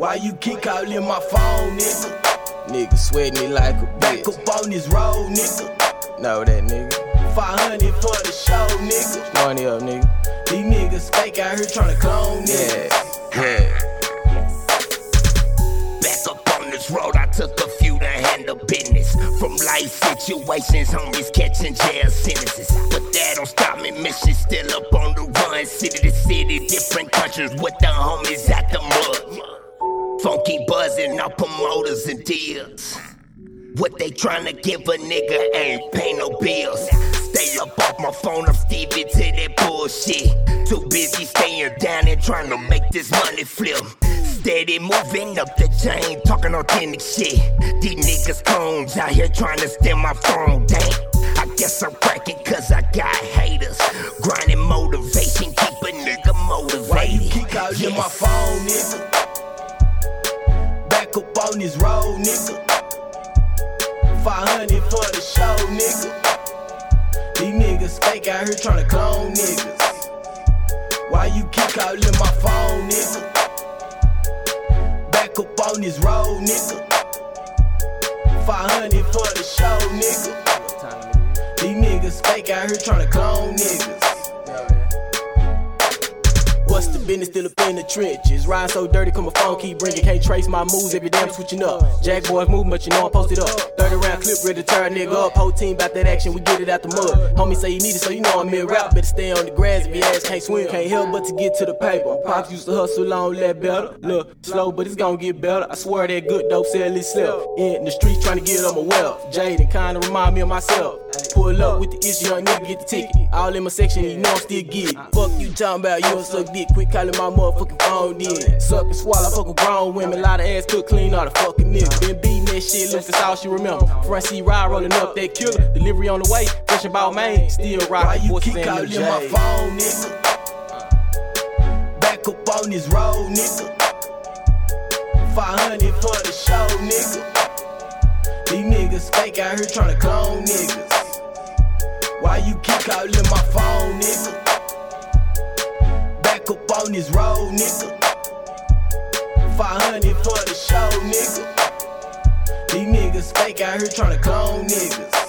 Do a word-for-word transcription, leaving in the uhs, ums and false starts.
Why you keep calling my phone, nigga? Nigga sweat me like a bitch. Back up on this road, nigga. Know that, nigga. five hundred for the show, nigga. Money up, nigga. These niggas fake out here tryna clone, nigga. Yeah, yeah. Back up on this road, I took a few to handle business. From life situations, homies catching jail sentences. But that don't stop me, mission still up on the run. City to city, different countries with the homies at the mud. Funky buzzing on promoters and deals. What they tryna give a nigga ain't pay no bills. Stay up off my phone, I'm Stevie to that bullshit. Too busy staying down and tryna make this money flip. Steady moving up the chain, talking authentic shit. These niggas cones out here tryna steal my phone, dang. I guess I'm cracking cause I got haters. Grinding motivation, keep a nigga motivated. Why you keep calling yes. my phone, nigga? Up on this road, nigga. five hundred for the show, nigga. These niggas fake out here tryna clone niggas. Why you keep calling my phone, nigga? Back up on this road, nigga. five hundred for the show, nigga. These niggas fake out here tryna clone niggas. The business still up in the trenches. Ride so dirty, come a phone keep bringing. Can't trace my moves, every damn switching up. Jack boys moving, but you know I'm posted up. thirty round clip, ready to tear a nigga up. Whole team bout that action, we get it out the mud. Homie say you need it, so you know I'm in rap. Better stay on the grass if your ass can't swim. Can't help but to get to the paper. Pops used to hustle long, that better. Look, slow, but it's gonna get better. I swear that good dope sell itself. In the streets trying to get up my wealth. Jaden kinda remind me of myself. Pull up with the issue, young nigga get the ticket. All in my section, you know I'm still get it. Fuck you talking about, you don't suck dick. Quit calling my motherfucking phone, then suck and swallow, fucking grown women. Lot of ass cook clean, all the fucking niggas. Been beating that shit, look, that's all she remember. Front seat ride, rolling up that killer. Delivery on the way, fresh about main. Still rocking forces and Why you keep calling my phone, nigga? Back up on this road, nigga. five hundred for the show, nigga. These niggas fake out here tryna clone niggas. Why you keep calling my phone, nigga? Up on this road, nigga. five hundred for the show, nigga. These niggas fake out here tryna clone niggas.